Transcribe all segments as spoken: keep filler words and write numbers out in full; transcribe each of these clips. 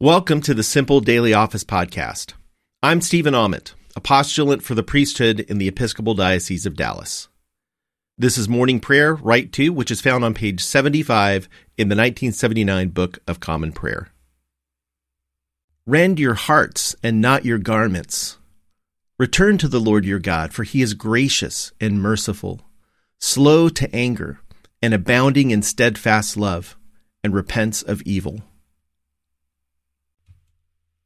Welcome to the Simple Daily Office Podcast. I'm Stephen Ahmet, a postulant for the priesthood in the Episcopal Diocese of Dallas. This is Morning Prayer, Rite two, which is found on page seventy-five in the nineteen seventy-nine Book of Common Prayer. Rend your hearts and not your garments. Return to the Lord your God, for he is gracious and merciful, slow to anger, and abounding in steadfast love, and repents of evil.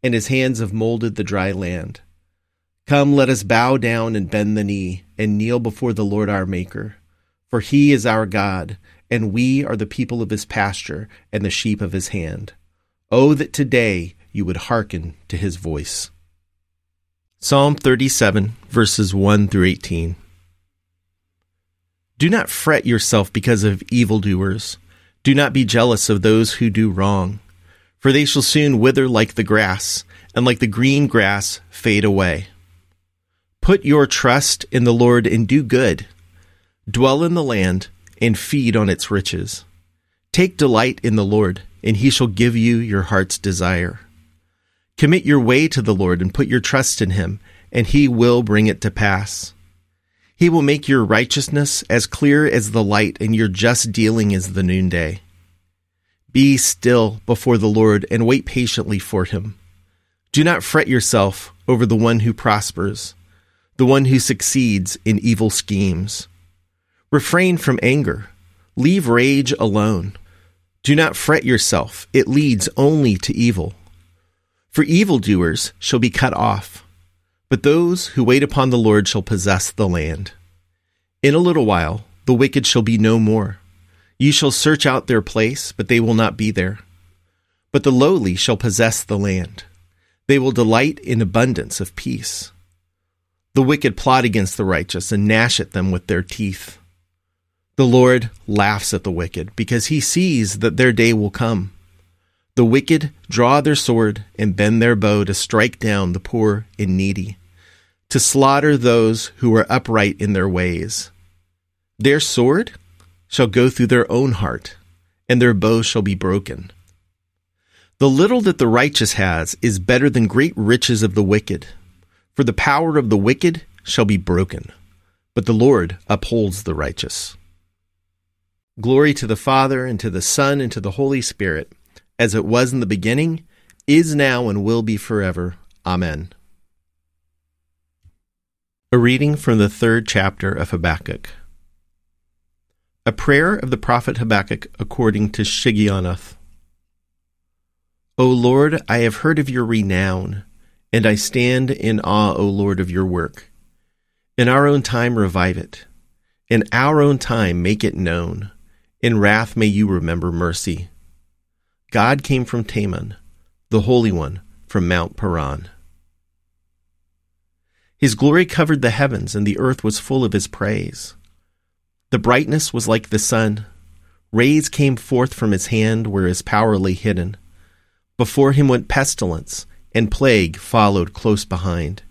and his hands have molded the dry land. Come, let us bow down and bend the knee, and kneel before the Lord our Maker. For he is our God, and we are the people of his pasture, and the sheep of his hand. Oh, that today you would hearken to his voice. Psalm thirty-seven, verses one through eighteen. Do not fret yourself because of evildoers. Do not be jealous of those who do wrong. For they shall soon wither like the grass, and like the green grass fade away. Put your trust in the Lord and do good. Dwell in the land and feed on its riches. Take delight in the Lord, and he shall give you your heart's desire. Commit your way to the Lord and put your trust in him, and he will bring it to pass. He will make your righteousness as clear as the light, and your just dealing as the noonday. Be still before the Lord and wait patiently for him. Do not fret yourself over the one who prospers, the one who succeeds in evil schemes. Refrain from anger. Leave rage alone. Do not fret yourself. It leads only to evil. For evildoers shall be cut off, but those who wait upon the Lord shall possess the land. In a little while, the wicked shall be no more. You shall search out their place, but they will not be there. But the lowly shall possess the land. They will delight in abundance of peace. The wicked plot against the righteous and gnash at them with their teeth. The Lord laughs at the wicked because he sees that their day will come. The wicked draw their sword and bend their bow to strike down the poor and needy, to slaughter those who are upright in their ways. Their sword shall go through their own heart, and their bow shall be broken. The little that the righteous has is better than great riches of the wicked, for the power of the wicked shall be broken, but the Lord upholds the righteous. Glory to the Father, and to the Son, and to the Holy Spirit, as it was in the beginning, is now, and will be forever. Amen. A reading from the third chapter of Habakkuk. A prayer of the prophet Habakkuk according to Shigionoth. O Lord, I have heard of your renown, and I stand in awe, O Lord, of your work. In our own time revive it. In our own time make it known. In wrath may you remember mercy. God came from Teman, the Holy One from Mount Paran. His glory covered the heavens, and the earth was full of his praise. The brightness was like the sun. Rays came forth from his hand where his power lay hidden. Before him went pestilence, and plague followed close behind.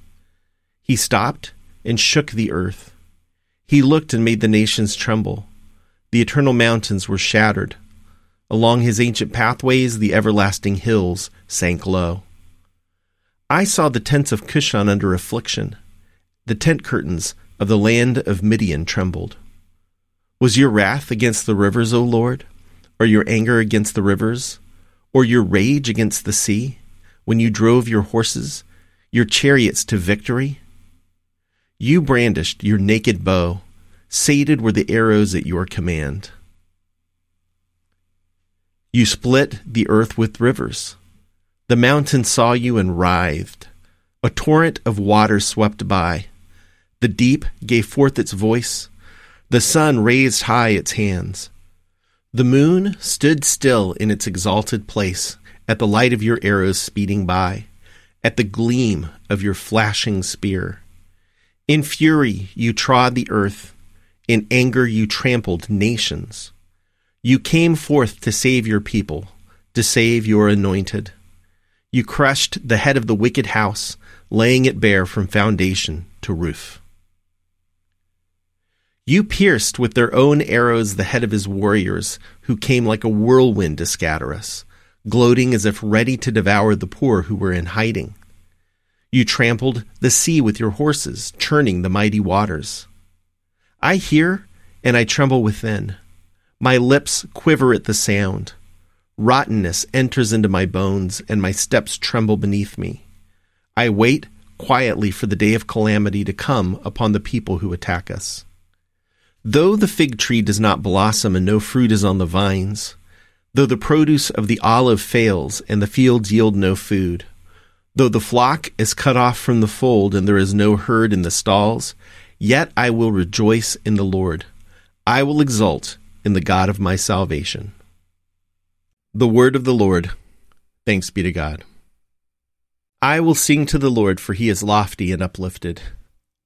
He stopped and shook the earth. He looked and made the nations tremble. The eternal mountains were shattered. Along his ancient pathways the everlasting hills sank low. I saw the tents of Kushan under affliction. The tent curtains of the land of Midian trembled. Was your wrath against the rivers, O Lord, or your anger against the rivers, or your rage against the sea, when you drove your horses, your chariots to victory? You brandished your naked bow, sated were the arrows at your command. You split the earth with rivers. The mountains saw you and writhed. A torrent of water swept by. The deep gave forth its voice. The sun raised high its hands. The moon stood still in its exalted place at the light of your arrows speeding by, at the gleam of your flashing spear. In fury you trod the earth. In anger you trampled nations. You came forth to save your people, to save your anointed. You crushed the head of the wicked house, laying it bare from foundation to roof. You pierced with their own arrows the head of his warriors, who came like a whirlwind to scatter us, gloating as if ready to devour the poor who were in hiding. You trampled the sea with your horses, churning the mighty waters. I hear, and I tremble within. My lips quiver at the sound. Rottenness enters into my bones, and my steps tremble beneath me. I wait quietly for the day of calamity to come upon the people who attack us. Though the fig tree does not blossom and no fruit is on the vines, though the produce of the olive fails and the fields yield no food, though the flock is cut off from the fold and there is no herd in the stalls, yet I will rejoice in the Lord. I will exult in the God of my salvation. The word of the Lord. Thanks be to God. I will sing to the Lord, for he is lofty and uplifted.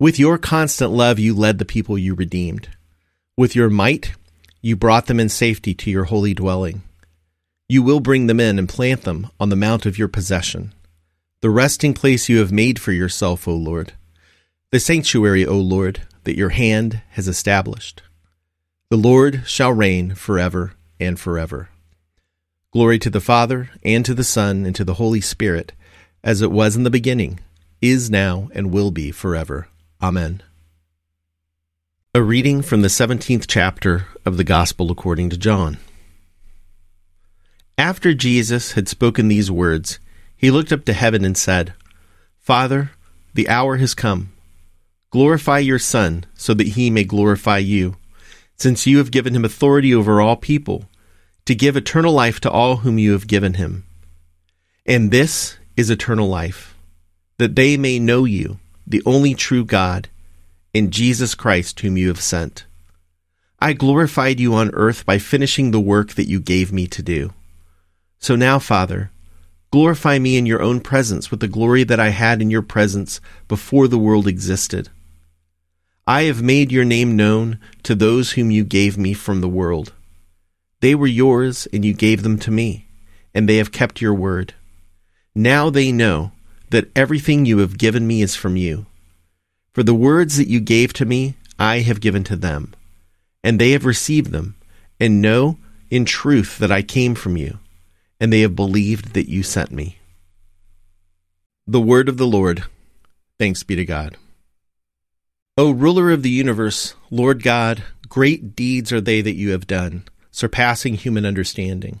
With your constant love you led the people you redeemed. With your might you brought them in safety to your holy dwelling. You will bring them in and plant them on the mount of your possession, the resting place you have made for yourself, O Lord, the sanctuary, O Lord, that your hand has established. The Lord shall reign forever and forever. Glory to the Father, and to the Son, and to the Holy Spirit, as it was in the beginning, is now, and will be forever. Amen. A reading from the seventeenth chapter of the Gospel according to John. After Jesus had spoken these words, he looked up to heaven and said, Father, the hour has come. Glorify your Son, so that he may glorify you, since you have given him authority over all people, to give eternal life to all whom you have given him. And this is eternal life, that they may know you, the only true God, in Jesus Christ whom you have sent. I glorified you on earth by finishing the work that you gave me to do. So now, Father, glorify me in your own presence with the glory that I had in your presence before the world existed. I have made your name known to those whom you gave me from the world. They were yours, and you gave them to me, and they have kept your word. Now they know that everything you have given me is from you. For the words that you gave to me, I have given to them, and they have received them, and know in truth that I came from you, and they have believed that you sent me. The word of the Lord. Thanks be to God. O ruler of the universe, Lord God, great deeds are they that you have done, surpassing human understanding.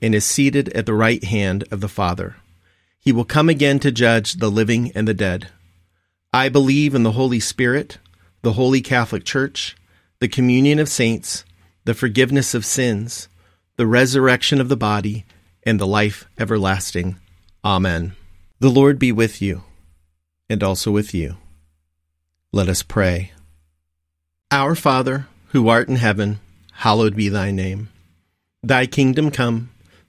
and is seated at the right hand of the Father. He will come again to judge the living and the dead. I believe in the Holy Spirit, the Holy Catholic Church, the communion of saints, the forgiveness of sins, the resurrection of the body, and the life everlasting. Amen. The Lord be with you, and also with you. Let us pray. Our Father, who art in heaven, hallowed be thy name. Thy kingdom come,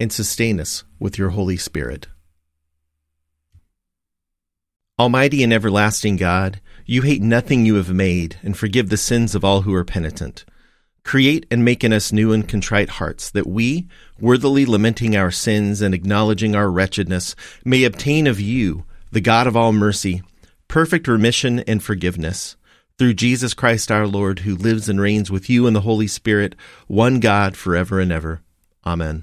and sustain us with your Holy Spirit. Almighty and everlasting God, you hate nothing you have made, and forgive the sins of all who are penitent. Create and make in us new and contrite hearts, that we, worthily lamenting our sins and acknowledging our wretchedness, may obtain of you, the God of all mercy, perfect remission and forgiveness, through Jesus Christ our Lord, who lives and reigns with you in the Holy Spirit, one God, forever and ever. Amen.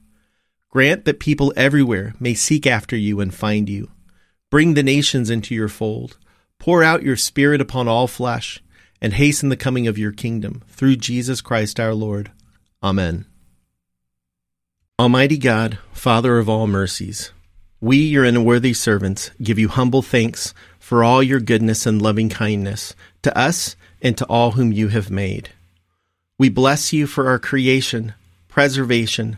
Grant that people everywhere may seek after you and find you. Bring the nations into your fold. Pour out your Spirit upon all flesh, and hasten the coming of your kingdom, through Jesus Christ our Lord. Amen. Almighty God, Father of all mercies, we, your unworthy servants, give you humble thanks for all your goodness and loving kindness to us and to all whom you have made. We bless you for our creation, preservation,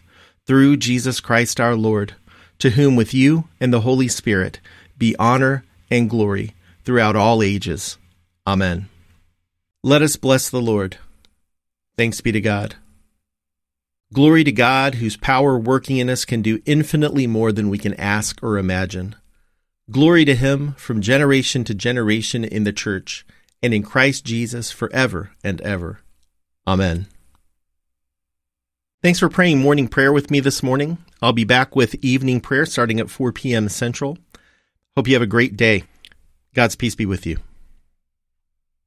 through Jesus Christ our Lord, to whom with you and the Holy Spirit be honor and glory throughout all ages. Amen. Let us bless the Lord. Thanks be to God. Glory to God, whose power working in us can do infinitely more than we can ask or imagine. Glory to him from generation to generation in the church, and in Christ Jesus forever and ever. Amen. Thanks for praying morning prayer with me this morning. I'll be back with evening prayer starting at four p.m. Central. Hope you have a great day. God's peace be with you.